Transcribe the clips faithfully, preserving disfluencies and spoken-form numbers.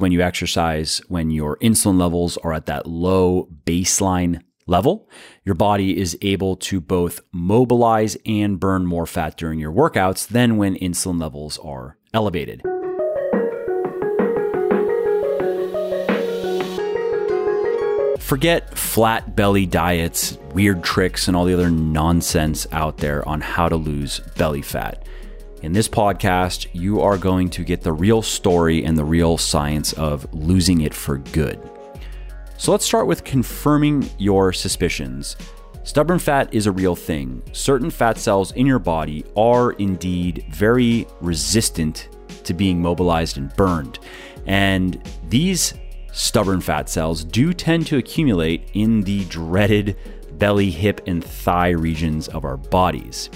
when you exercise, when your insulin levels are at that low baseline level, your body is able to both mobilize and burn more fat during your workouts than when insulin levels are elevated. Forget flat belly diets, weird tricks, and all the other nonsense out there on how to lose belly fat. In this podcast, you are going to get the real story and the real science of losing it for good. So let's start with confirming your suspicions. Stubborn fat is a real thing. Certain fat cells in your body are indeed very resistant to being mobilized and burned. And these stubborn fat cells do tend to accumulate in the dreaded belly, hip, and thigh regions of our bodies.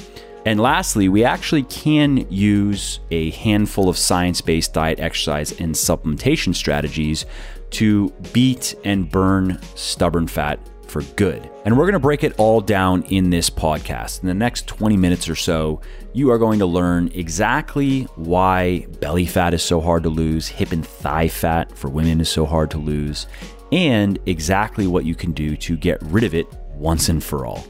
And lastly, we actually can use a handful of science-based diet, exercise, and supplementation strategies to beat and burn stubborn fat for good. And we're going to break it all down in this podcast. In the next twenty minutes or so, you are going to learn exactly why belly fat is so hard to lose, hip and thigh fat for women is so hard to lose, and exactly what you can do to get rid of it once and for all.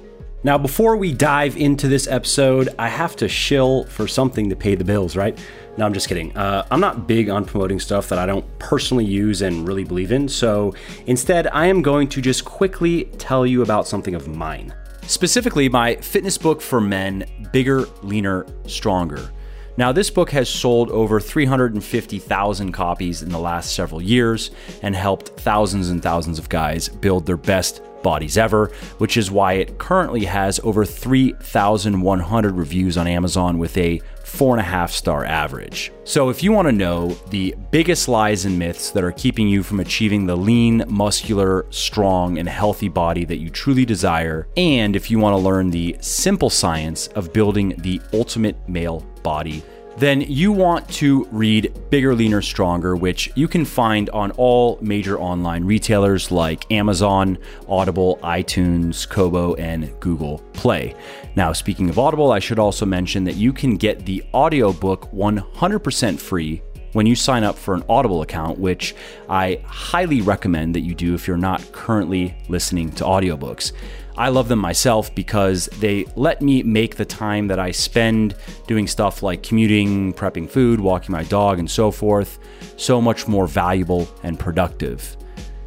Now, before we dive into this episode, I have to shill for something to pay the bills, right? No, I'm just kidding. Uh, I'm not big on promoting stuff that I don't personally use and really believe in. So instead, I am going to just quickly tell you about something of mine. Specifically, my fitness book for men, Bigger, Leaner, Stronger. Now, this book has sold over three hundred fifty thousand copies in the last several years and helped thousands and thousands of guys build their best bodies ever, which is why it currently has over three thousand one hundred reviews on Amazon with a four and a half star average. So if you want to know the biggest lies and myths that are keeping you from achieving the lean, muscular, strong, and healthy body that you truly desire, and if you want to learn the simple science of building the ultimate male body, then you want to read Bigger, Leaner, Stronger, which you can find on all major online retailers like Amazon, Audible, iTunes, Kobo, and Google Play. Now, speaking of Audible, I should also mention that you can get the audiobook one hundred percent free when you sign up for an Audible account, which I highly recommend that you do if you're not currently listening to audiobooks. I love them myself because they let me make the time that I spend doing stuff like commuting, prepping food, walking my dog, and so forth, so much more valuable and productive.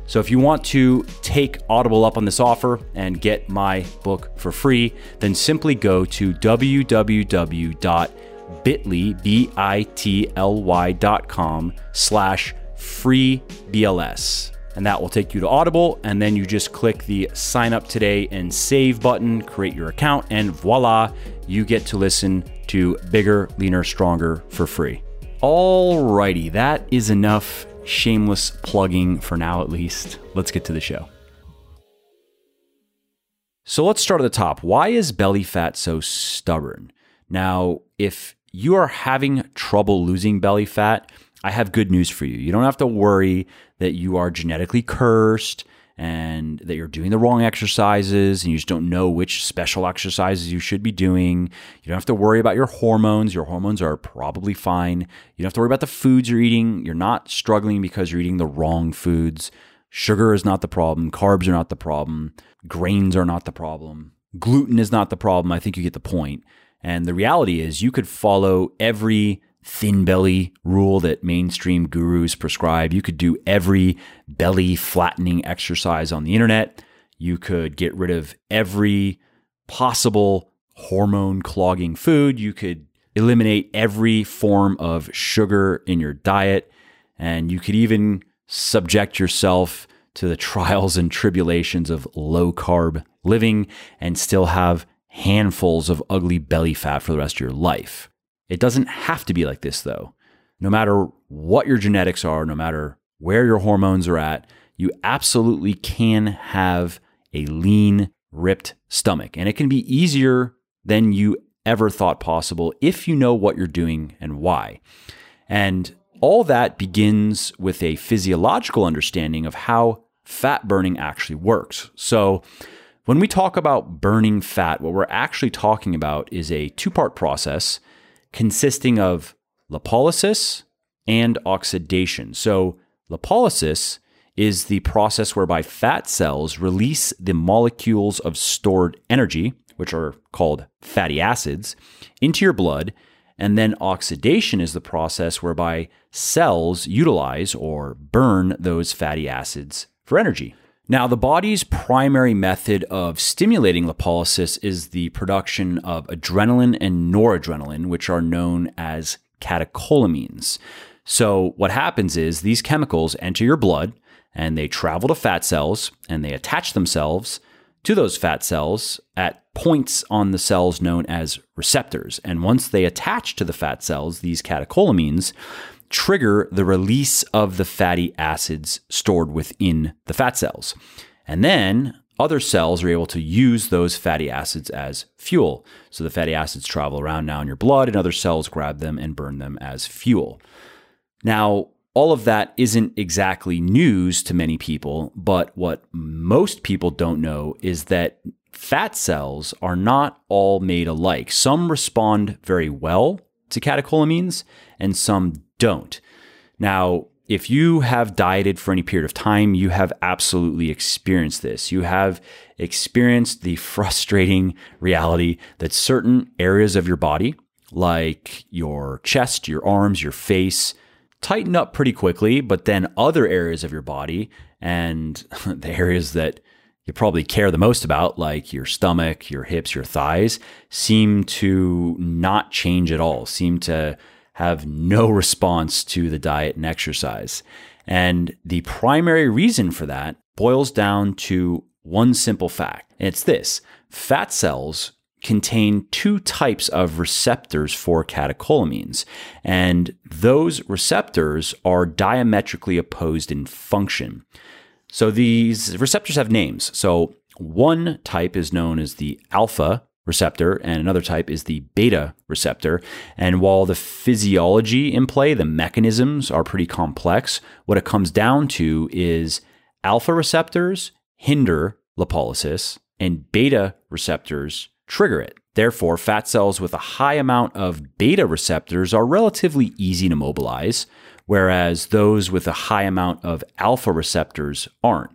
So if you want to take Audible up on this offer and get my book for free, then simply go to www.bitly, B-I-T-L-Y dot com slash free BLS. And that will take you to Audible, and then you just click the sign up today and save button, create your account, and voila, you get to listen to Bigger, Leaner, Stronger for free. Alrighty, that is enough shameless plugging for now at least. Let's get to the show. So let's start at the top. Why is belly fat so stubborn? Now, if you are having trouble losing belly fat, I have good news for you. You don't have to worry that you are genetically cursed and that you're doing the wrong exercises and you just don't know which special exercises you should be doing. You don't have to worry about your hormones. Your hormones are probably fine. You don't have to worry about the foods you're eating. You're not struggling because you're eating the wrong foods. Sugar is not the problem. Carbs are not the problem. Grains are not the problem. Gluten is not the problem. I think you get the point. And the reality is you could follow every thin belly rule that mainstream gurus prescribe. You could do every belly flattening exercise on the internet. You could get rid of every possible hormone clogging food. You could eliminate every form of sugar in your diet. And you could even subject yourself to the trials and tribulations of low carb living and still have handfuls of ugly belly fat for the rest of your life. It doesn't have to be like this, though. No matter what your genetics are, no matter where your hormones are at, you absolutely can have a lean, ripped stomach. And it can be easier than you ever thought possible if you know what you're doing and why. And all that begins with a physiological understanding of how fat burning actually works. So when we talk about burning fat, what we're actually talking about is a two-part process consisting of lipolysis and oxidation. So Lipolysis is the process whereby fat cells release the molecules of stored energy, which are called fatty acids, into your blood, and then oxidation is the process whereby cells utilize or burn those fatty acids for energy. Now, the body's primary method of stimulating lipolysis is the production of adrenaline and noradrenaline, which are known as catecholamines. So what happens is these chemicals enter your blood and they travel to fat cells and they attach themselves to those fat cells at points on the cells known as receptors. And once they attach to the fat cells, these catecholamines trigger the release of the fatty acids stored within the fat cells. And then other cells are able to use those fatty acids as fuel. So the fatty acids travel around now in your blood and other cells grab them and burn them as fuel. Now, all of that isn't exactly news to many people, but what most people don't know is that fat cells are not all made alike. Some respond very well to catecholamines and some don't. Now, if you have dieted for any period of time, you have absolutely experienced this. You have experienced the frustrating reality that certain areas of your body, like your chest, your arms, your face, tighten up pretty quickly, but then other areas of your body and the areas that you probably care the most about, like your stomach, your hips, your thighs, seem to not change at all, seem to have no response to the diet and exercise. And the primary reason for that boils down to one simple fact. And it's this: fat cells contain two types of receptors for catecholamines, and those receptors are diametrically opposed in function. So these receptors have names. So one type is known as the alpha receptor, and another type is the beta receptor. And while the physiology in play, the mechanisms are pretty complex, what it comes down to is alpha receptors hinder lipolysis and beta receptors trigger it. Therefore, fat cells with a high amount of beta receptors are relatively easy to mobilize, whereas those with a high amount of alpha receptors aren't.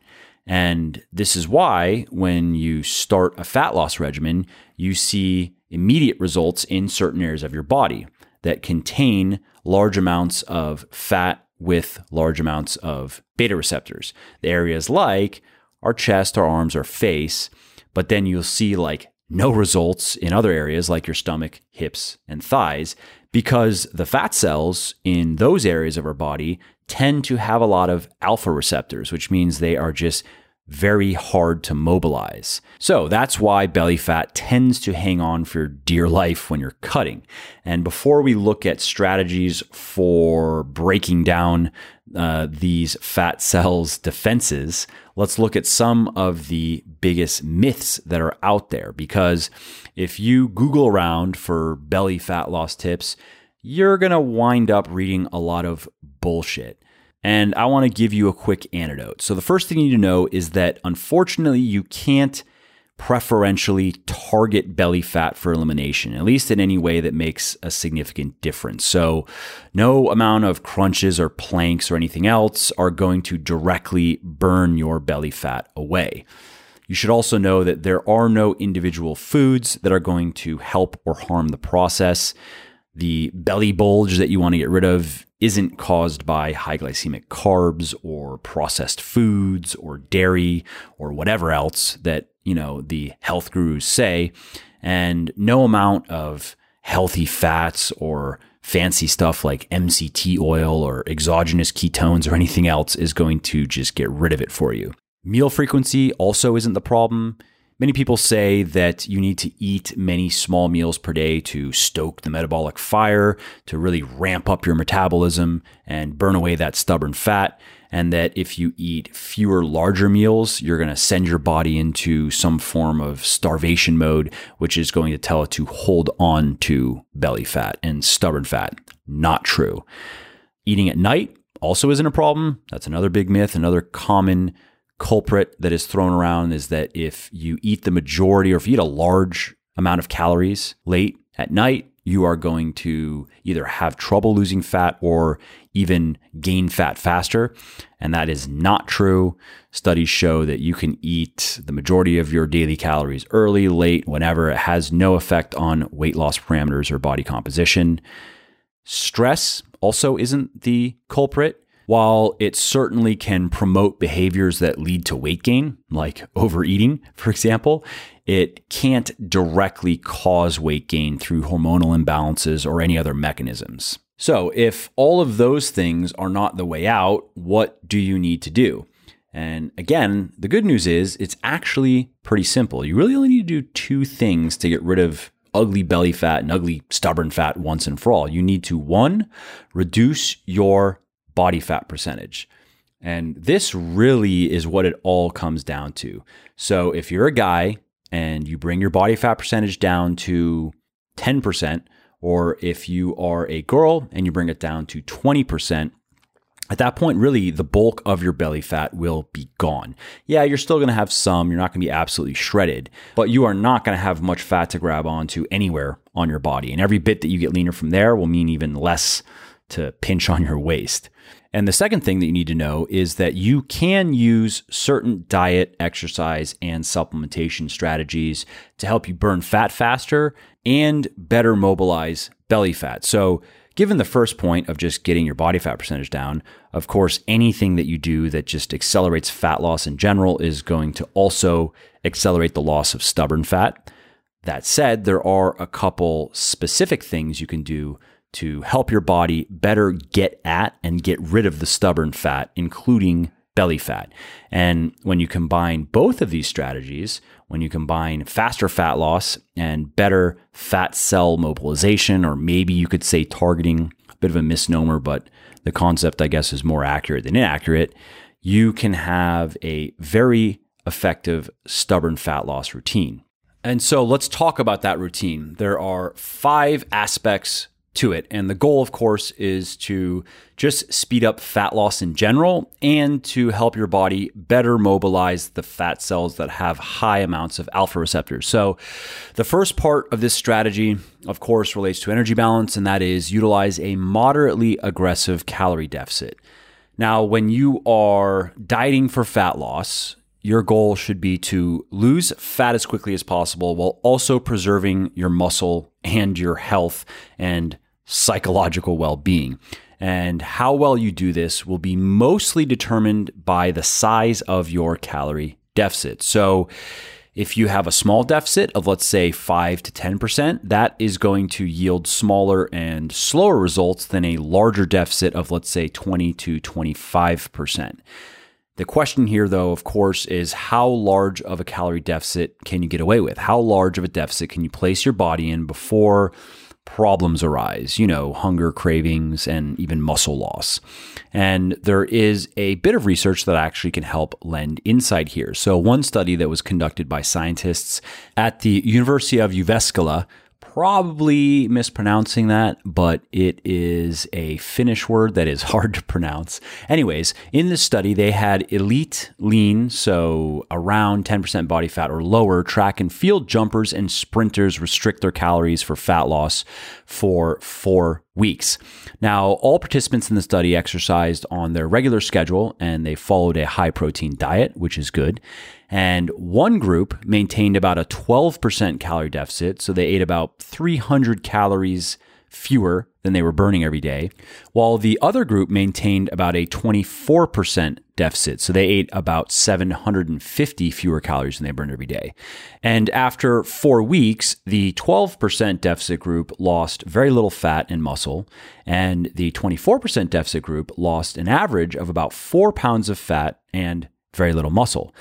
And this is why when you start a fat loss regimen, you see immediate results in certain areas of your body that contain large amounts of fat with large amounts of beta receptors. The areas like our chest, our arms, our face, but then you'll see like no results in other areas like your stomach, hips, and thighs, because the fat cells in those areas of our body tend to have a lot of alpha receptors, which means they are just very hard to mobilize. So that's why belly fat tends to hang on for dear life when you're cutting. And before we look at strategies for breaking down uh, these fat cells' defenses, let's look at some of the biggest myths that are out there. Because if you Google around for belly fat loss tips, you're going to wind up reading a lot of bullshit. And I want to give you a quick antidote. So the first thing you need to know is that unfortunately you can't preferentially target belly fat for elimination, at least in any way that makes a significant difference. So no amount of crunches or planks or anything else are going to directly burn your belly fat away. You should also know that there are no individual foods that are going to help or harm the process. The belly bulge that you want to get rid of isn't caused by high glycemic carbs or processed foods or dairy or whatever else that, you know, the health gurus say. And no amount of healthy fats or fancy stuff like M C T oil or exogenous ketones or anything else is going to just get rid of it for you. Meal frequency also isn't the problem. Many people say that you need to eat many small meals per day to stoke the metabolic fire, to really ramp up your metabolism and burn away that stubborn fat, and that if you eat fewer larger meals, you're going to send your body into some form of starvation mode, which is going to tell it to hold on to belly fat and stubborn fat. Not true. Eating at night also isn't a problem. That's another big myth, another common culprit that is thrown around, is that if you eat the majority or if you eat a large amount of calories late at night, you are going to either have trouble losing fat or even gain fat faster. And that is not true. Studies show that you can eat the majority of your daily calories early, late, whenever. It has no effect on weight loss parameters or body composition. Stress also isn't the culprit. While it certainly can promote behaviors that lead to weight gain, like overeating, for example, it can't directly cause weight gain through hormonal imbalances or any other mechanisms. So if all of those things are not the way out, what do you need to do? And again, the good news is it's actually pretty simple. You really only need to do two things to get rid of ugly belly fat and ugly stubborn fat once and for all. You need to, one, reduce your body fat percentage. And this really is what it all comes down to. So if you're a guy and you bring your body fat percentage down to ten percent, or if you are a girl and you bring it down to twenty percent, at that point, really, the bulk of your belly fat will be gone. Yeah, you're still going to have some. You're not going to be absolutely shredded, but you are not going to have much fat to grab onto anywhere on your body. And every bit that you get leaner from there will mean even less to pinch on your waist. And the second thing that you need to know is that you can use certain diet, exercise, and supplementation strategies to help you burn fat faster and better mobilize belly fat. So given the first point of just getting your body fat percentage down, of course, anything that you do that just accelerates fat loss in general is going to also accelerate the loss of stubborn fat. That said, there are a couple specific things you can do to help your body better get at and get rid of the stubborn fat, including belly fat. And when you combine both of these strategies, when you combine faster fat loss and better fat cell mobilization, or maybe you could say targeting, a bit of a misnomer, but the concept, I guess, is more accurate than inaccurate, you can have a very effective stubborn fat loss routine. And so let's talk about that routine. There are five aspects to it. And the goal, of course, is to just speed up fat loss in general and to help your body better mobilize the fat cells that have high amounts of alpha receptors. So the first part of this strategy, of course, relates to energy balance, and that is utilize a moderately aggressive calorie deficit. Now, when you are dieting for fat loss, your goal should be to lose fat as quickly as possible while also preserving your muscle and your health and psychological well-being. And how well you do this will be mostly determined by the size of your calorie deficit. So if you have a small deficit of, let's say, five to ten percent, that is going to yield smaller and slower results than a larger deficit of, let's say, twenty to twenty-five percent. The question here, though, of course, is how large of a calorie deficit can you get away with? How large of a deficit can you place your body in before problems arise? You know, hunger, cravings, and even muscle loss. And there is a bit of research that actually can help lend insight here. So one study that was conducted by scientists at the University of Uppsala, probably mispronouncing that, but it is a Finnish word that is hard to pronounce. Anyways, in this study, they had elite lean, so around ten percent body fat or lower, track and field jumpers and sprinters restrict their calories for fat loss for four weeks. Now, all participants in the study exercised on their regular schedule, and they followed a high-protein diet, which is good. And one group maintained about a twelve percent calorie deficit, so they ate about three hundred calories fewer than they were burning every day, while the other group maintained about a twenty-four percent deficit, so they ate about seven hundred fifty fewer calories than they burned every day. And after four weeks, the twelve percent deficit group lost very little fat and muscle, and the twenty-four percent deficit group lost an average of about four pounds of fat and very little muscle.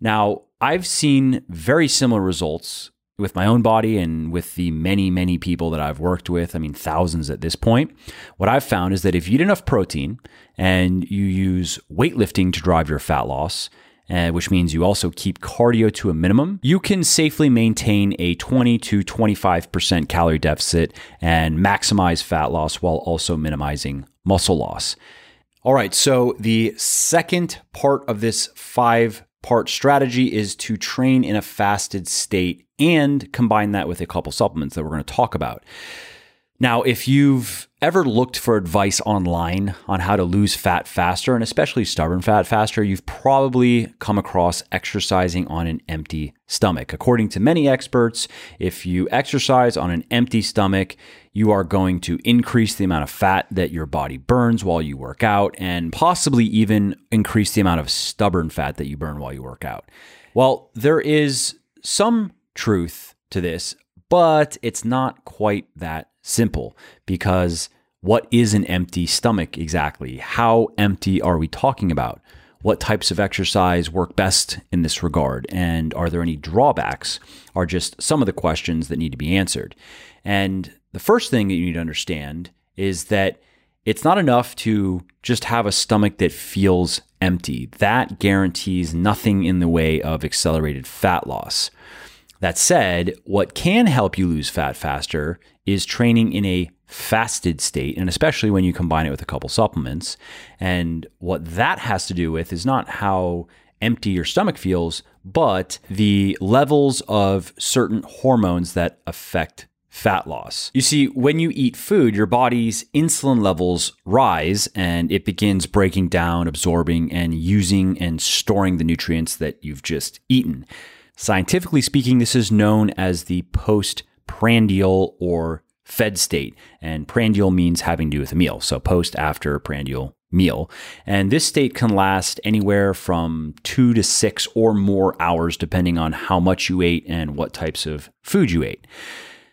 Now, I've seen very similar results with my own body and with the many, many people that I've worked with. I mean, thousands at this point. What I've found is that if you eat enough protein and you use weightlifting to drive your fat loss, uh, which means you also keep cardio to a minimum, you can safely maintain a twenty to twenty-five percent calorie deficit and maximize fat loss while also minimizing muscle loss. All right, so the second part of this five part strategy is to train in a fasted state and combine that with a couple supplements that we're going to talk about. Now, if you've ever looked for advice online on how to lose fat faster, and especially stubborn fat faster, you've probably come across exercising on an empty stomach. According to many experts, if you exercise on an empty stomach, you are going to increase the amount of fat that your body burns while you work out, and possibly even increase the amount of stubborn fat that you burn while you work out. Well, there is some truth to this, but it's not quite that simple, because what is an empty stomach exactly? How empty are we talking about? What types of exercise work best in this regard? And are there any drawbacks? Are just some of the questions that need to be answered. And the first thing that you need to understand is that it's not enough to just have a stomach that feels empty. That guarantees nothing in the way of accelerated fat loss. That said, what can help you lose fat faster is training in a fasted state, and especially when you combine it with a couple supplements. And what that has to do with is not how empty your stomach feels, but the levels of certain hormones that affect fat loss. You see, when you eat food, your body's insulin levels rise and it begins breaking down, absorbing, and using and storing the nutrients that you've just eaten. Scientifically speaking, this is known as the postprandial or fed state. And prandial means having to do with a meal. So post, after, prandial, meal. And this state can last anywhere from two to six or more hours, depending on how much you ate and what types of food you ate.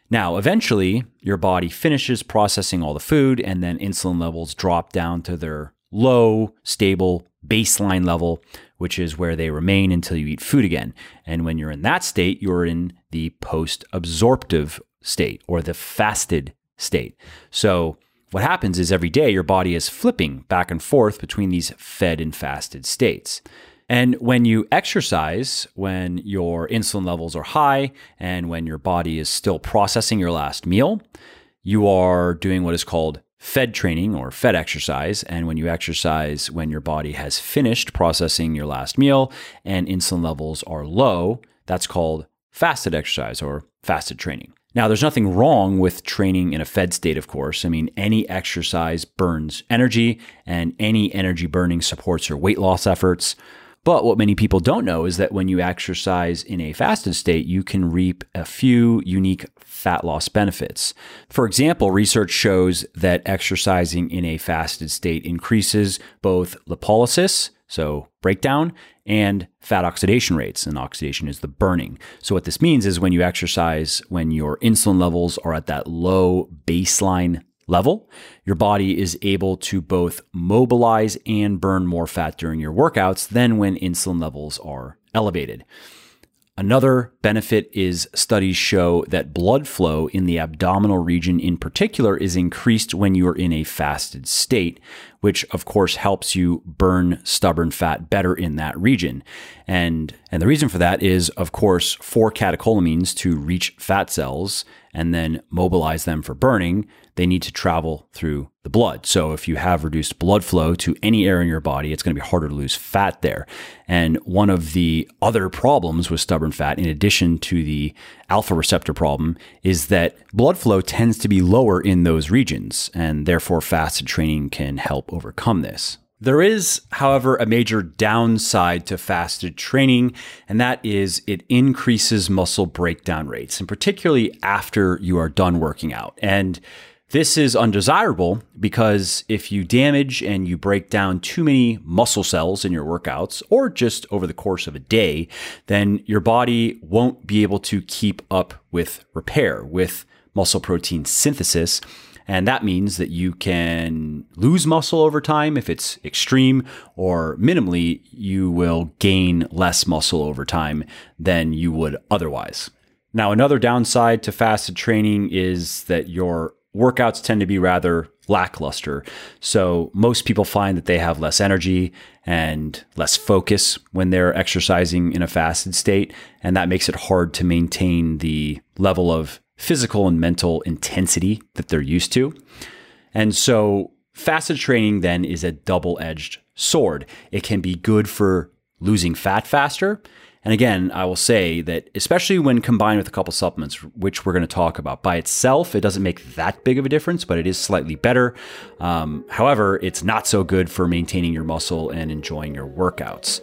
Now, eventually, your body finishes processing all the food, and then insulin levels drop down to their low, stable baseline level, which is where they remain until you eat food again. And when you're in that state, you're in the post-absorptive state or the fasted state. So what happens is every day your body is flipping back and forth between these fed and fasted states. And when you exercise, when your insulin levels are high and when your body is still processing your last meal, you are doing what is called fed training or fed exercise. And when you exercise when your body has finished processing your last meal and insulin levels are low, that's called fasted exercise or fasted training. Now, there's nothing wrong with training in a fed state, of course. I mean, any exercise burns energy, and any energy burning supports your weight loss efforts. But what many people don't know is that when you exercise in a fasted state, you can reap a few unique fat loss benefits. For example, research shows that exercising in a fasted state increases both lipolysis, so breakdown, and fat oxidation rates. And oxidation is the burning. So what this means is when you exercise, when your insulin levels are at that low baseline level, your body is able to both mobilize and burn more fat during your workouts than when insulin levels are elevated. Another benefit is studies show that blood flow in the abdominal region in particular is increased when you are in a fasted state, which of course helps you burn stubborn fat better in that region. And, and the reason for that is, of course, for catecholamines to reach fat cells and then mobilize them for burning, they need to travel through the blood. So if you have reduced blood flow to any area in your body, it's going to be harder to lose fat there. And one of the other problems with stubborn fat, in addition to the alpha receptor problem, is that blood flow tends to be lower in those regions, and therefore fasted training can help overcome this. There is, however, a major downside to fasted training, and that is it increases muscle breakdown rates, and particularly after you are done working out. And this is undesirable because if you damage and you break down too many muscle cells in your workouts or just over the course of a day, then your body won't be able to keep up with repair, with muscle protein synthesis. And that means that you can lose muscle over time if it's extreme, or minimally, you will gain less muscle over time than you would otherwise. Now, another downside to fasted training is that your workouts tend to be rather lackluster. So most people find that they have less energy and less focus when they're exercising in a fasted state, and that makes it hard to maintain the level of physical and mental intensity that they're used to. And so fasted training then is a double-edged sword. It can be good for losing fat faster, And again, I will say that especially when combined with a couple supplements, which we're going to talk about, by itself, it doesn't make that big of a difference, but it is slightly better. Um, however, it's not so good for maintaining your muscle and enjoying your workouts.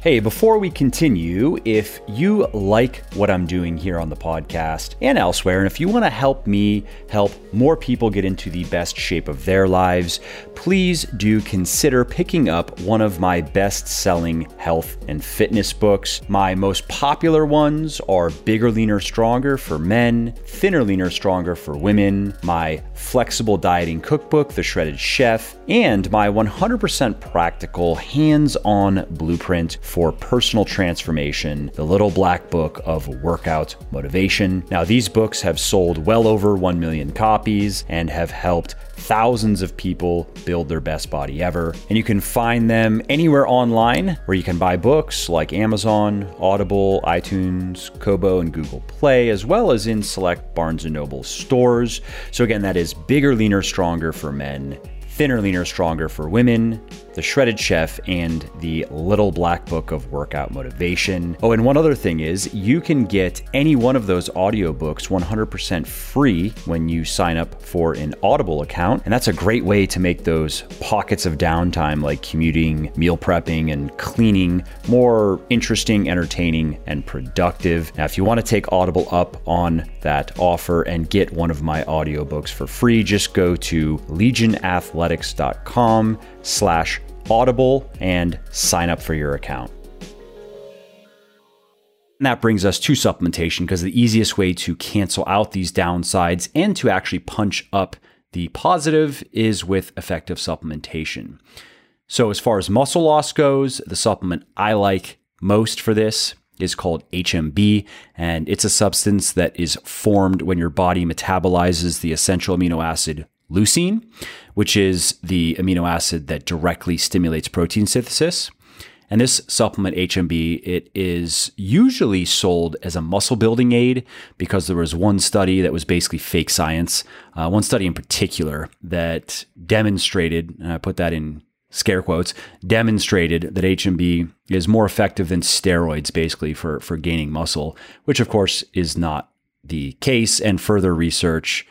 Hey, before we continue, if you like what I'm doing here on the podcast and elsewhere, and if you want to help me help more people get into the best shape of their lives, please do consider picking up one of my best-selling health and fitness books. My most popular ones are Bigger, Leaner, Stronger for men, Thinner, Leaner, Stronger for women, my flexible dieting cookbook, The Shredded Chef, and my one hundred percent practical hands-on blueprint for personal transformation, The Little Black Book of Workout Motivation. Now, these books have sold well over one million copies and have helped thousands of people build their best body ever. And you can find them anywhere online where you can buy books, like Amazon, Audible, iTunes, Kobo, and Google Play, as well as in select Barnes and Noble stores. So again, that is Bigger, Leaner, Stronger for men, Thinner, Leaner, Stronger for women, The Shredded Chef, and The Little Black Book of Workout Motivation. Oh, and one other thing is you can get any one of those audiobooks one hundred percent free when you sign up for an Audible account. And that's a great way to make those pockets of downtime like commuting, meal prepping, and cleaning more interesting, entertaining, and productive. Now, if you want to take Audible up on that offer and get one of my audiobooks for free, just go to legionathletics.com slash Audible and sign up for your account. And that brings us to supplementation, because the easiest way to cancel out these downsides and to actually punch up the positive is with effective supplementation. So as far as muscle loss goes, the supplement I like most for this is called H M B, and it's a substance that is formed when your body metabolizes the essential amino acid leucine, which is the amino acid that directly stimulates protein synthesis. And this supplement H M B, it is usually sold as a muscle building aid, because there was one study that was basically fake science, uh, one study in particular that demonstrated, and I put that in scare quotes, demonstrated that H M B is more effective than steroids basically for, for gaining muscle, which of course is not the case. And further research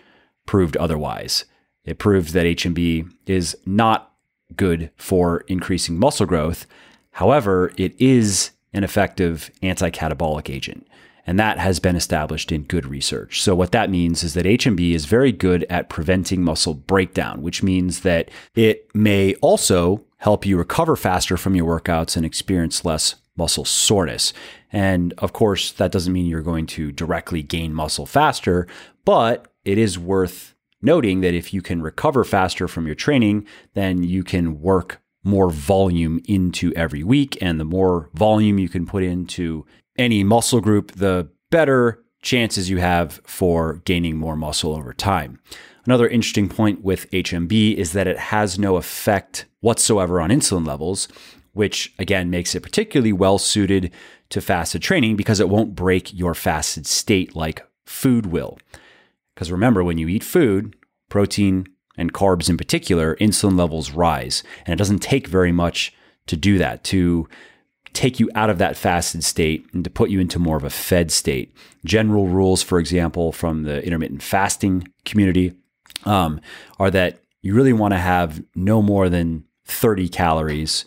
proved otherwise. It proved that H M B is not good for increasing muscle growth. However, it is an effective anti-catabolic agent, and that has been established in good research. So what that means is that H M B is very good at preventing muscle breakdown, which means that it may also help you recover faster from your workouts and experience less muscle soreness. And of course, that doesn't mean you're going to directly gain muscle faster, but it is worth noting that if you can recover faster from your training, then you can work more volume into every week. And the more volume you can put into any muscle group, the better chances you have for gaining more muscle over time. Another interesting point with H M B is that it has no effect whatsoever on insulin levels, which again makes it particularly well suited to fasted training, because it won't break your fasted state like food will. Because remember, when you eat food, protein and carbs in particular, insulin levels rise. And it doesn't take very much to do that, to take you out of that fasted state and to put you into more of a fed state. General rules, for example, from the intermittent fasting community um, are that you really want to have no more than thirty calories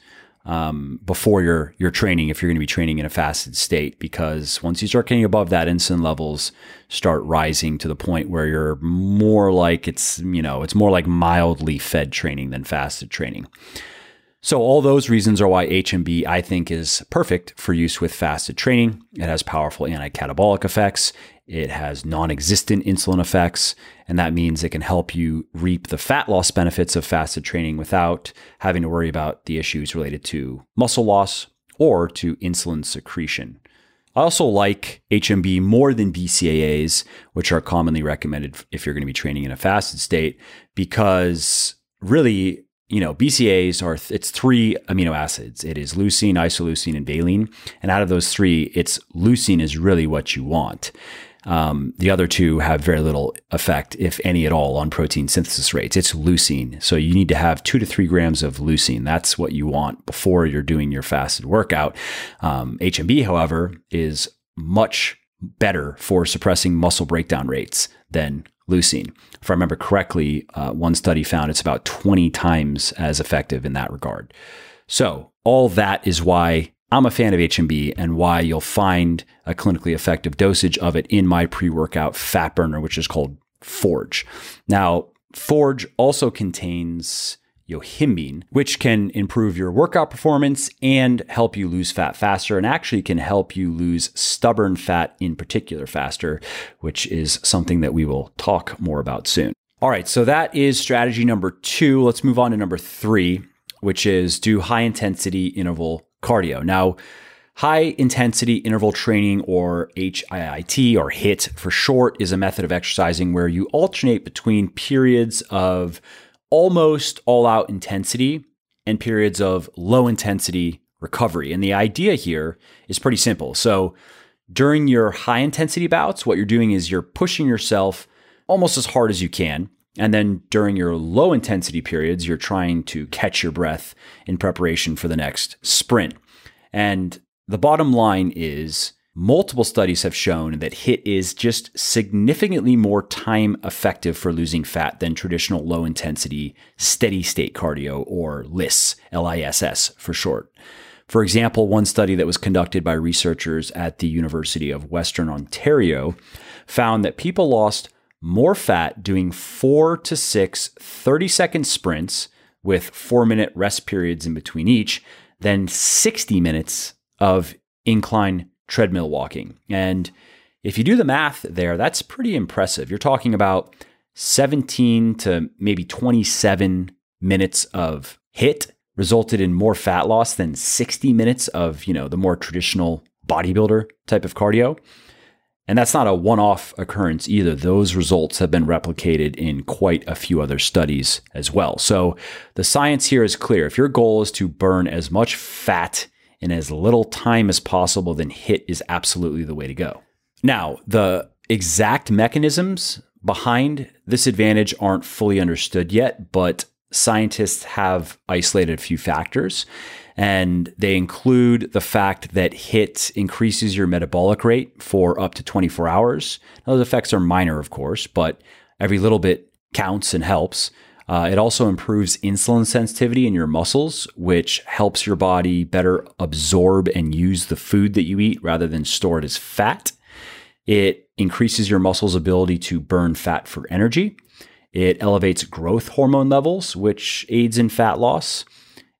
um, before your, your training, if you're going to be training in a fasted state, because once you start getting above that, insulin levels start rising to the point where you're more like it's, you know, it's more like mildly fed training than fasted training. So all those reasons are why H M B, I think, is perfect for use with fasted training. It has powerful anti-catabolic effects. It has non-existent insulin effects, and that means it can help you reap the fat loss benefits of fasted training without having to worry about the issues related to muscle loss or to insulin secretion. I also like H M B more than B C A As, which are commonly recommended if you're going to be training in a fasted state, because really, you know, B C A As are, th- it's three amino acids. It is leucine, isoleucine, and valine. And out of those three, it's leucine is really what you want. Um, the other two have very little effect, if any at all, on protein synthesis rates. It's leucine. So you need to have two to three grams of leucine. That's what you want before you're doing your fasted workout. Um, H M B, however, is much better for suppressing muscle breakdown rates than leucine. If I remember correctly, uh, one study found it's about twenty times as effective in that regard. So all that is why I'm a fan of H M B and why you'll find a clinically effective dosage of it in my pre-workout fat burner, which is called Forge. Now, Forge also contains yohimbine, which can improve your workout performance and help you lose fat faster, and actually can help you lose stubborn fat in particular faster, which is something that we will talk more about soon. All right, so that is strategy number two. Let's move on to number three, which is do high intensity interval cardio. Now, high intensity interval training, or H I I T, or HIIT for short, is a method of exercising where you alternate between periods of almost all-out intensity and periods of low-intensity recovery. And the idea here is pretty simple. So during your high-intensity bouts, what you're doing is you're pushing yourself almost as hard as you can. And then during your low-intensity periods, you're trying to catch your breath in preparation for the next sprint. And the bottom line is multiple studies have shown that HIIT is just significantly more time effective for losing fat than traditional low intensity steady state cardio, or LISS, L I S S for short. For example, one study that was conducted by researchers at the University of Western Ontario found that people lost more fat doing four to six thirty second sprints with four minute rest periods in between each than sixty minutes of incline treadmill walking. And if you do the math there, that's pretty impressive. You're talking about seventeen to maybe twenty-seven minutes of HIIT resulted in more fat loss than sixty minutes of, you know, the more traditional bodybuilder type of cardio. And that's not a one-off occurrence either. Those results have been replicated in quite a few other studies as well. So the science here is clear. If your goal is to burn as much fat in as little time as possible, then HIIT is absolutely the way to go. Now, the exact mechanisms behind this advantage aren't fully understood yet, but scientists have isolated a few factors, and they include the fact that HIIT increases your metabolic rate for up to twenty-four hours. Now, those effects are minor, of course, but every little bit counts and helps. Uh, it also improves insulin sensitivity in your muscles, which helps your body better absorb and use the food that you eat rather than store it as fat. It increases your muscles' ability to burn fat for energy. It elevates growth hormone levels, which aids in fat loss.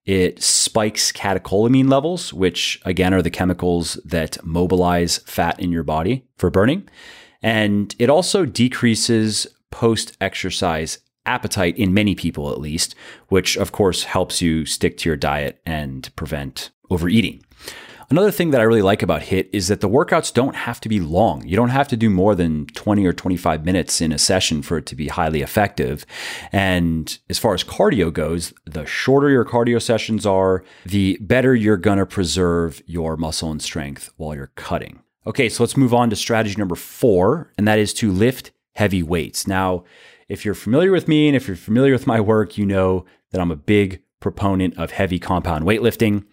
It spikes catecholamine levels, which again are the chemicals that mobilize fat in your body for burning. And it also decreases post-exercise appetite in many people, at least, which of course helps you stick to your diet and prevent overeating. Another thing that I really like about HIIT is that the workouts don't have to be long. You don't have to do more than twenty or twenty-five minutes in a session for it to be highly effective. And as far as cardio goes, the shorter your cardio sessions are, the better you're going to preserve your muscle and strength while you're cutting. Okay, so let's move on to strategy number four, and that is to lift heavy weights. Now, if you're familiar with me and if you're familiar with my work, you know that I'm a big proponent of heavy compound weightlifting.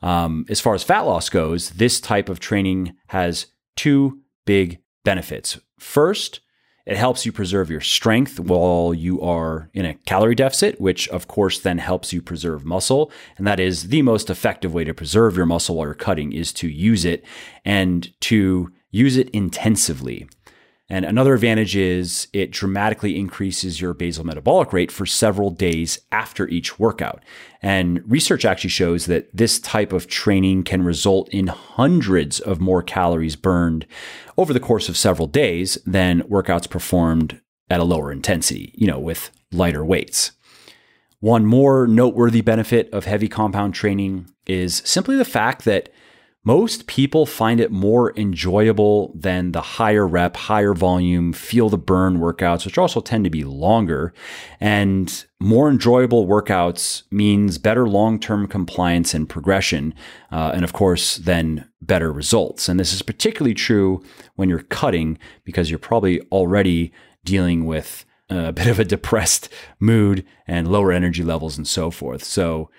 Um, as far as fat loss goes, this type of training has two big benefits. First, it helps you preserve your strength while you are in a calorie deficit, which of course then helps you preserve muscle. And that is the most effective way to preserve your muscle while you're cutting, is to use it and to use it intensively. And another advantage is it dramatically increases your basal metabolic rate for several days after each workout. And research actually shows that this type of training can result in hundreds of more calories burned over the course of several days than workouts performed at a lower intensity, you know, with lighter weights. One more noteworthy benefit of heavy compound training is simply the fact that most people find it more enjoyable than the higher rep, higher volume, feel the burn workouts, which also tend to be longer. And more enjoyable workouts means better long-term compliance and progression. Uh, and of course, then better results. And this is particularly true when you're cutting, because you're probably already dealing with a bit of a depressed mood and lower energy levels and so forth. So,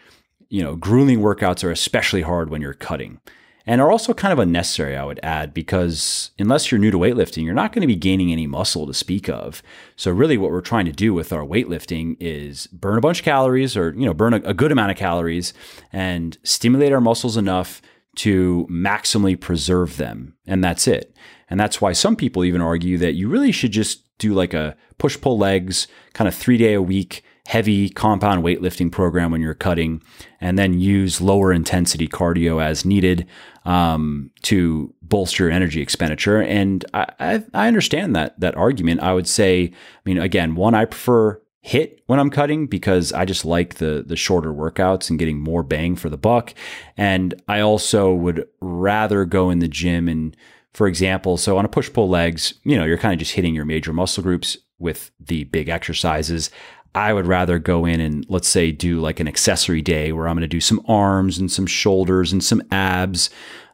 you know, grueling workouts are especially hard when you're cutting, and are also kind of unnecessary, I would add, because unless you're new to weightlifting, you're not going to be gaining any muscle to speak of. So really what we're trying to do with our weightlifting is burn a bunch of calories, or, you know, burn a, a good amount of calories and stimulate our muscles enough to maximally preserve them. And that's it. And that's why some people even argue that you really should just do like a push-pull legs, kind of three day a week, heavy compound weightlifting program when you're cutting, and then use lower intensity cardio as needed um, to bolster energy expenditure. And I, I, I understand that that argument. I would say, I mean, again, one, I prefer HIIT when I'm cutting because I just like the the shorter workouts and getting more bang for the buck. And I also would rather go in the gym and, for example, so on a push-pull legs, you know, you're kind of just hitting your major muscle groups with the big exercises. I would rather go in and, let's say, do like an accessory day where I'm going to do some arms and some shoulders and some abs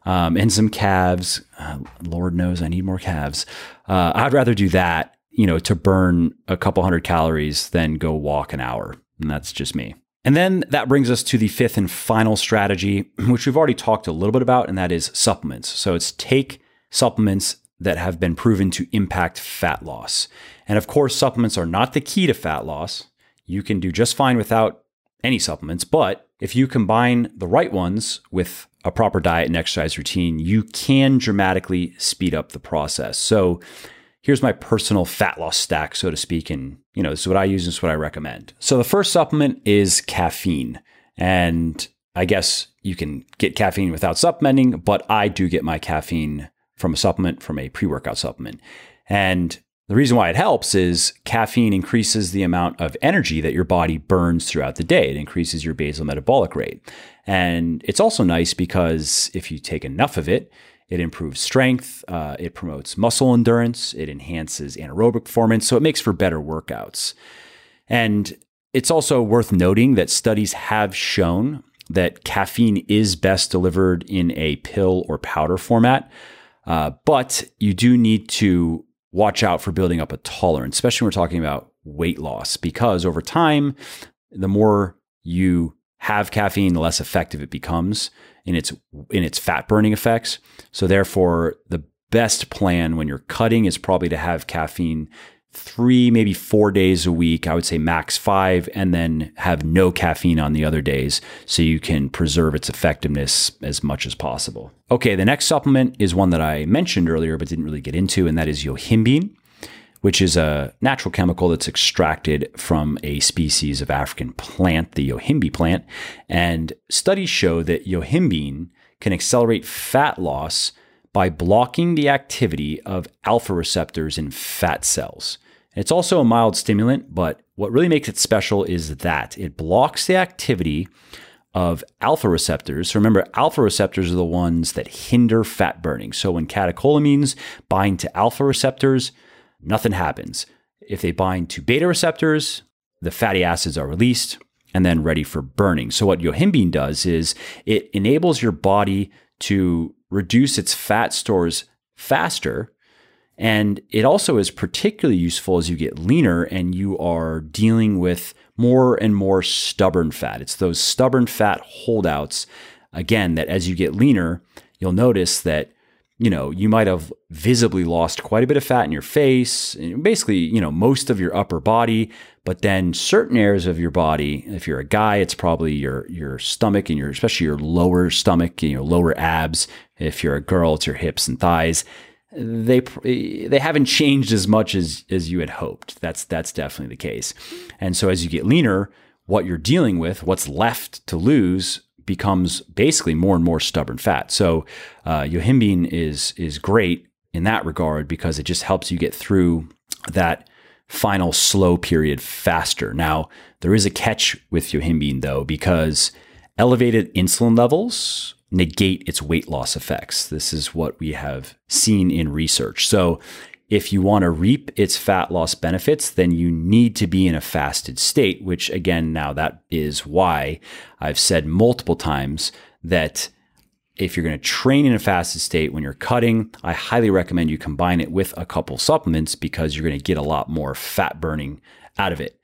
um, and some calves. Uh, Lord knows I need more calves. Uh, I'd rather do that, you know, to burn a couple hundred calories than go walk an hour. And that's just me. And then that brings us to the fifth and final strategy, which we've already talked a little bit about, and that is supplements. So it's take supplements that have been proven to impact fat loss. And of course, supplements are not the key to fat loss. You can do just fine without any supplements, but if you combine the right ones with a proper diet and exercise routine, you can dramatically speed up the process. So here's my personal fat loss stack, so to speak, and you know, this is what I use, this is what I recommend. So the first supplement is caffeine. And I guess you can get caffeine without supplementing, but I do get my caffeine from a supplement, from a pre-workout supplement. And the reason why it helps is caffeine increases the amount of energy that your body burns throughout the day. It increases your basal metabolic rate. And it's also nice because if you take enough of it, it improves strength, uh, it promotes muscle endurance, it enhances anaerobic performance, so it makes for better workouts. And it's also worth noting that studies have shown that caffeine is best delivered in a pill or powder format. Uh, but you do need to watch out for building up a tolerance, especially when we're talking about weight loss, because over time, the more you have caffeine, the less effective it becomes in its in its fat burning effects. So therefore, the best plan when you're cutting is probably to have caffeine three, maybe four days a week, I would say max five, and then have no caffeine on the other days so you can preserve its effectiveness as much as possible. Okay, the next supplement is one that I mentioned earlier but didn't really get into, and that is yohimbine, which is a natural chemical that's extracted from a species of African plant, the yohimbi plant. And studies show that yohimbine can accelerate fat loss by blocking the activity of alpha receptors in fat cells. It's also a mild stimulant, but what really makes it special is that it blocks the activity of alpha receptors. So remember, alpha receptors are the ones that hinder fat burning. So when catecholamines bind to alpha receptors, nothing happens. If they bind to beta receptors, the fatty acids are released and then ready for burning. So what yohimbine does is it enables your body to reduce its fat stores faster. And it also is particularly useful as you get leaner and you are dealing with more and more stubborn fat. It's those stubborn fat holdouts, again, that as you get leaner, you'll notice that, you know, you might have visibly lost quite a bit of fat in your face, basically, you know, most of your upper body, but then certain areas of your body, if you're a guy, it's probably your your stomach and your, especially your lower stomach and your lower abs. If you're a girl, it's your hips and thighs. They they haven't changed as much as as you had hoped. That's that's definitely the case. And so as you get leaner, what you're dealing with, what's left to lose, becomes basically more and more stubborn fat. So uh, yohimbine is is great in that regard because it just helps you get through that final slow period faster. Now, there is a catch with yohimbine though, because elevated insulin levels negate its weight loss effects. This is what we have seen in research. So if you want to reap its fat loss benefits, then you need to be in a fasted state, which again, now that is why I've said multiple times that If you're going to train in a fasted state when you're cutting, I highly recommend you combine it with a couple supplements because you're going to get a lot more fat burning out of it.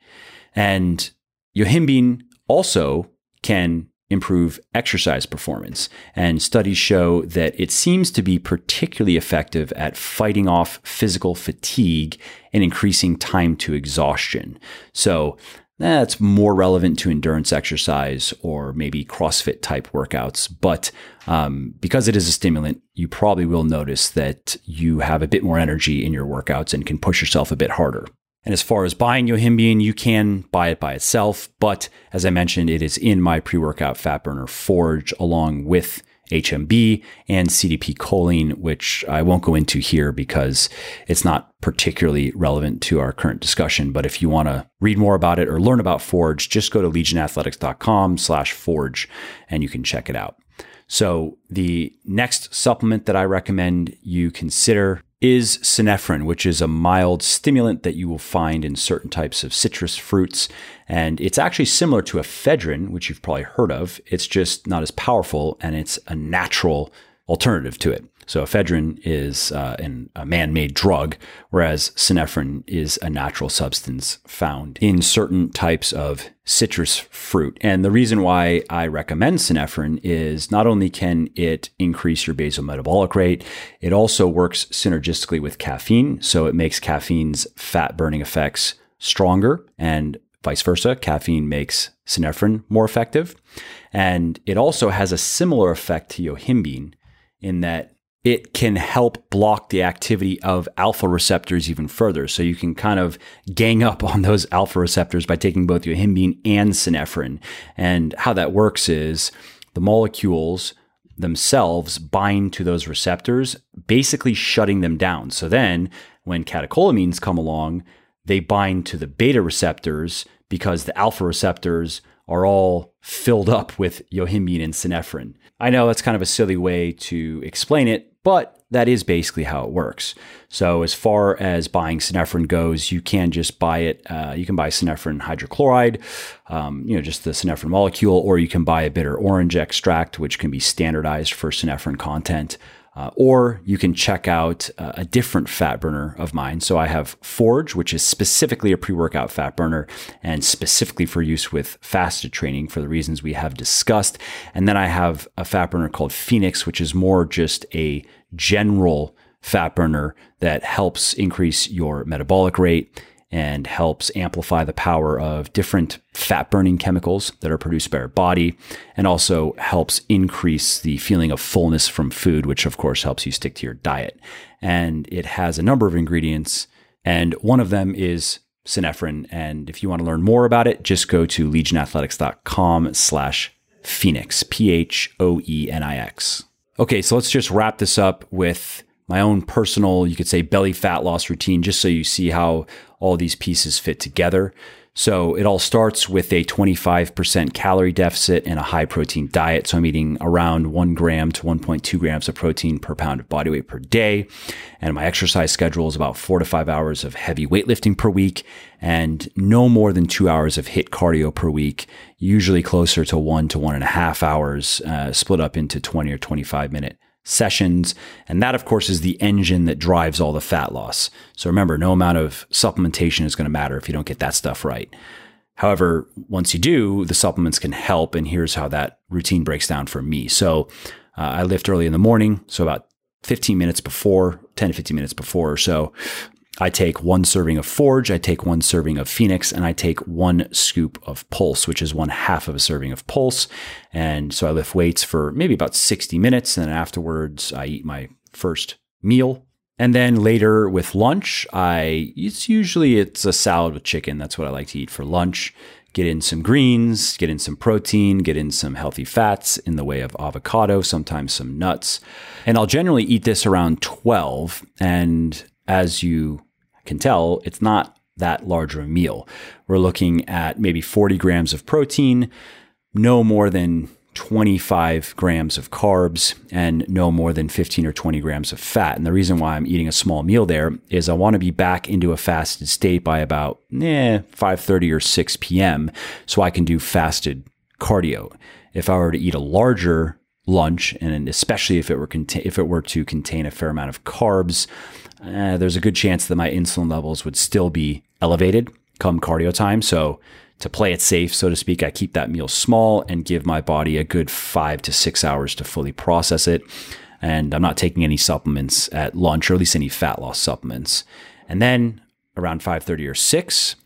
And yohimbine also can improve exercise performance. And studies show that it seems to be particularly effective at fighting off physical fatigue and increasing time to exhaustion. So that's more relevant to endurance exercise or maybe CrossFit type workouts. But um, because it is a stimulant, you probably will notice that you have a bit more energy in your workouts and can push yourself a bit harder. And as far as buying yohimbine, you can buy it by itself. But as I mentioned, it is in my pre-workout fat burner Forge along with H M B and C D P choline, which I won't go into here because it's not particularly relevant to our current discussion. But if you want to read more about it or learn about Forge, just go to legionathletics.com slash Forge and you can check it out. So the next supplement that I recommend you consider is synephrine, which is a mild stimulant that you will find in certain types of citrus fruits. And it's actually similar to ephedrine, which you've probably heard of. It's just not as powerful, and it's a natural alternative to it. So ephedrine is uh, an, a man-made drug, whereas synephrine is a natural substance found in certain types of citrus fruit. And the reason why I recommend synephrine is not only can it increase your basal metabolic rate, it also works synergistically with caffeine. So it makes caffeine's fat-burning effects stronger, and vice versa, caffeine makes synephrine more effective. And it also has a similar effect to yohimbine in that it can help block the activity of alpha receptors even further. So you can kind of gang up on those alpha receptors by taking both yohimbine and synephrine. And how that works is the molecules themselves bind to those receptors, basically shutting them down. So then when catecholamines come along, they bind to the beta receptors because the alpha receptors are all filled up with yohimbine and synephrine. I know that's kind of a silly way to explain it, but that is basically how it works. So as far as buying synephrine goes, you can just buy it. Uh, you can buy synephrine hydrochloride, um, you know, just the synephrine molecule, or you can buy a bitter orange extract, which can be standardized for synephrine content. Uh, or you can check out uh, a different fat burner of mine. So I have Forge, which is specifically a pre-workout fat burner and specifically for use with fasted training for the reasons we have discussed. And then I have a fat burner called Phoenix, which is more just a general fat burner that helps increase your metabolic rate and helps amplify the power of different fat-burning chemicals that are produced by our body, and also helps increase the feeling of fullness from food, which of course helps you stick to your diet. And it has a number of ingredients, and one of them is synephrine. And if you want to learn more about it, just go to legionathletics.com slash Phoenix, P H O E N I X. Okay, so let's just wrap this up with my own personal, you could say, belly fat loss routine, just so you see how all these pieces fit together. So it all starts with a twenty-five percent calorie deficit and a high protein diet. So I'm eating around one gram to one point two grams of protein per pound of body weight per day. And my exercise schedule is about four to five hours of heavy weightlifting per week and no more than two hours of HIIT cardio per week, usually closer to one to one and a half hours, uh, split up into twenty or twenty-five minute sessions. And that, of course, is the engine that drives all the fat loss. So remember, no amount of supplementation is going to matter if you don't get that stuff right. However, once you do, the supplements can help. And here's how that routine breaks down for me. So uh, I lift early in the morning. So about fifteen minutes before, ten to fifteen minutes before or so, I take one serving of Forge, I take one serving of Phoenix, and I take one scoop of Pulse, which is one half of a serving of Pulse. And so I lift weights for maybe about sixty minutes. And then afterwards, I eat my first meal. And then later with lunch, I it's usually it's a salad with chicken. That's what I like to eat for lunch. Get in some greens, get in some protein, get in some healthy fats in the way of avocado, sometimes some nuts. And I'll generally eat this around twelve. And as you can tell, it's not that large of a meal. We're looking at maybe forty grams of protein, no more than twenty-five grams of carbs, and no more than fifteen or twenty grams of fat. And the reason why I'm eating a small meal there is I want to be back into a fasted state by about eh, five thirty or six p.m. so I can do fasted cardio. If I were to eat a larger lunch, and especially if it were if it were to contain a fair amount of carbs, uh, there's a good chance that my insulin levels would still be elevated come cardio time. So to play it safe, so to speak, I keep that meal small and give my body a good five to six hours to fully process it. And I'm not taking any supplements at lunch, or at least any fat loss supplements. And then around five thirty or six,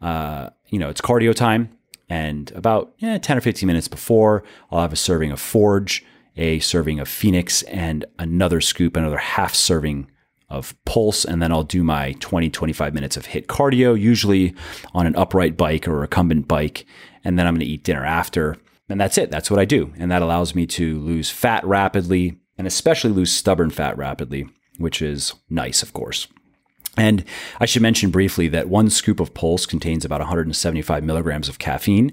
uh, you know, it's cardio time. And about yeah, ten or fifteen minutes before, I'll have a serving of Forge, a serving of Phoenix, and another scoop, another half serving of Pulse. And then I'll do my twenty, twenty-five minutes of HIIT cardio, usually on an upright bike or a recumbent bike. And then I'm going to eat dinner after. And that's it. That's what I do. And that allows me to lose fat rapidly, and especially lose stubborn fat rapidly, which is nice, of course. And I should mention briefly that one scoop of Pulse contains about one hundred seventy-five milligrams of caffeine.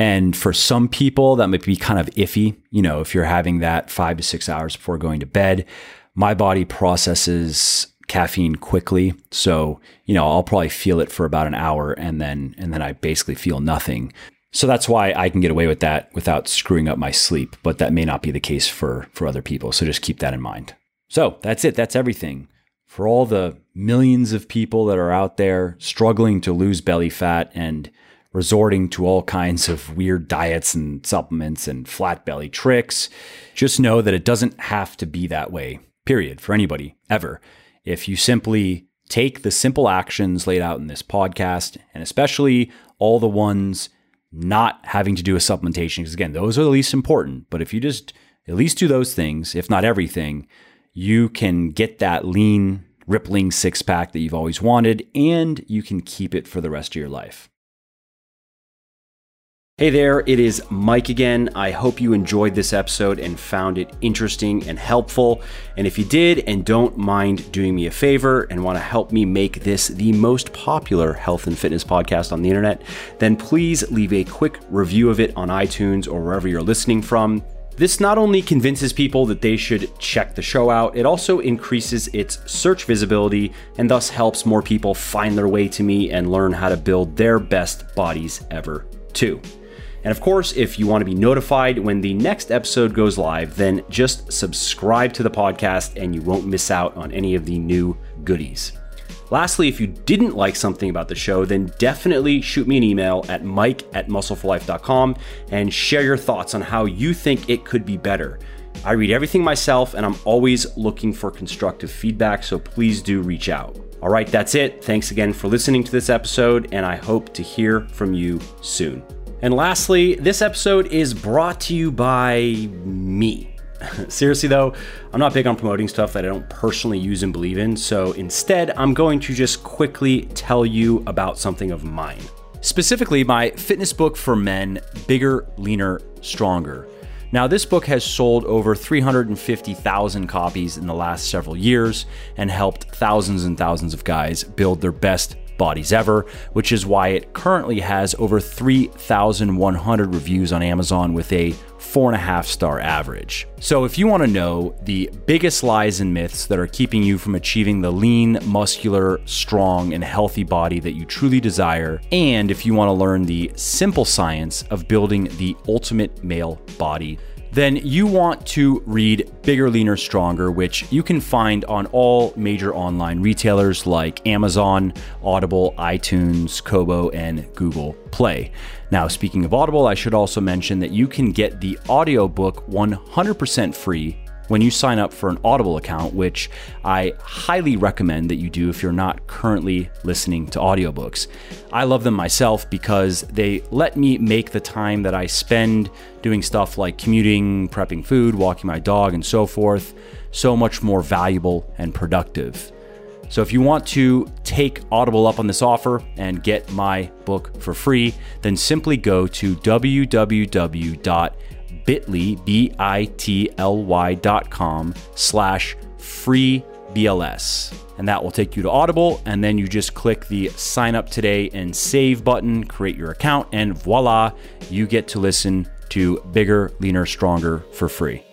And for some people, that might be kind of iffy. You know, if you're having that five to six hours before going to bed, my body processes caffeine quickly. So, you know, I'll probably feel it for about an hour and then, and then I basically feel nothing. So that's why I can get away with that without screwing up my sleep, but that may not be the case for, for other people. So just keep that in mind. So that's it. That's everything. For all the millions of people that are out there struggling to lose belly fat and resorting to all kinds of weird diets and supplements and flat belly tricks, just know that it doesn't have to be that way, period, for anybody, ever. If you simply take the simple actions laid out in this podcast, and especially all the ones not having to do with supplementation, because again, those are the least important, but if you just at least do those things, if not everything, you can get that lean, rippling six-pack that you've always wanted, and you can keep it for the rest of your life. Hey there, it is Mike again. I hope you enjoyed this episode and found it interesting and helpful. And if you did and don't mind doing me a favor and want to help me make this the most popular health and fitness podcast on the internet, then please leave a quick review of it on iTunes or wherever you're listening from. This not only convinces people that they should check the show out, it also increases its search visibility and thus helps more people find their way to me and learn how to build their best bodies ever too. And of course, if you want to be notified when the next episode goes live, then just subscribe to the podcast and you won't miss out on any of the new goodies. Lastly, if you didn't like something about the show, then definitely shoot me an email at mike at muscle for life dot com and share your thoughts on how you think it could be better. I read everything myself and I'm always looking for constructive feedback, so please do reach out. All right, that's it. Thanks again for listening to this episode, and I hope to hear from you soon. And lastly, this episode is brought to you by me. Seriously though, I'm not big on promoting stuff that I don't personally use and believe in, so instead I'm going to just quickly tell you about something of mine. Specifically, my fitness book for men, Bigger, Leaner, Stronger. Now, this book has sold over three hundred fifty thousand copies in the last several years and helped thousands and thousands of guys build their best bodies ever, which is why it currently has over three thousand one hundred reviews on Amazon with a four and a half star average. So if you want to know the biggest lies and myths that are keeping you from achieving the lean, muscular, strong, and healthy body that you truly desire, and if you want to learn the simple science of building the ultimate male body, then you want to read Bigger, Leaner, Stronger, which you can find on all major online retailers like Amazon, Audible, iTunes, Kobo, and Google Play. Now, speaking of Audible, I should also mention that you can get the audiobook one hundred percent free when you sign up for an Audible account, which I highly recommend that you do if you're not currently listening to audiobooks. I love them myself because they let me make the time that I spend doing stuff like commuting, prepping food, walking my dog, and so forth, so much more valuable and productive. So if you want to take Audible up on this offer and get my book for free, then simply go to www.bit.ly, B-I-T-L-Y dot com slash free BLS. And that will take you to Audible, and then you just click the sign up today and save button, create your account, and voila, you get to listen to Bigger, Leaner, Stronger for free.